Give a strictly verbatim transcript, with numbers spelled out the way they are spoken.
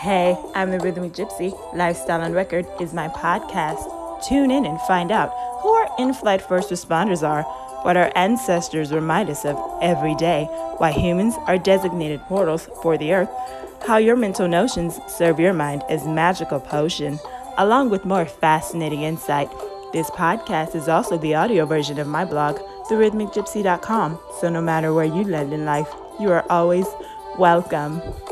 Hey, I'm the Rhythmic Gypsy. Lifestyle on Record is my podcast. Tune in and find out who our in-flight first responders are, what our ancestors remind us of every day, why humans are designated portals for the earth, how your mental notions serve your mind as magical potion, along with more fascinating insight. This podcast is also the audio version of my blog, the rhythmic gypsy dot com, so no matter where you land in life, you are always welcome.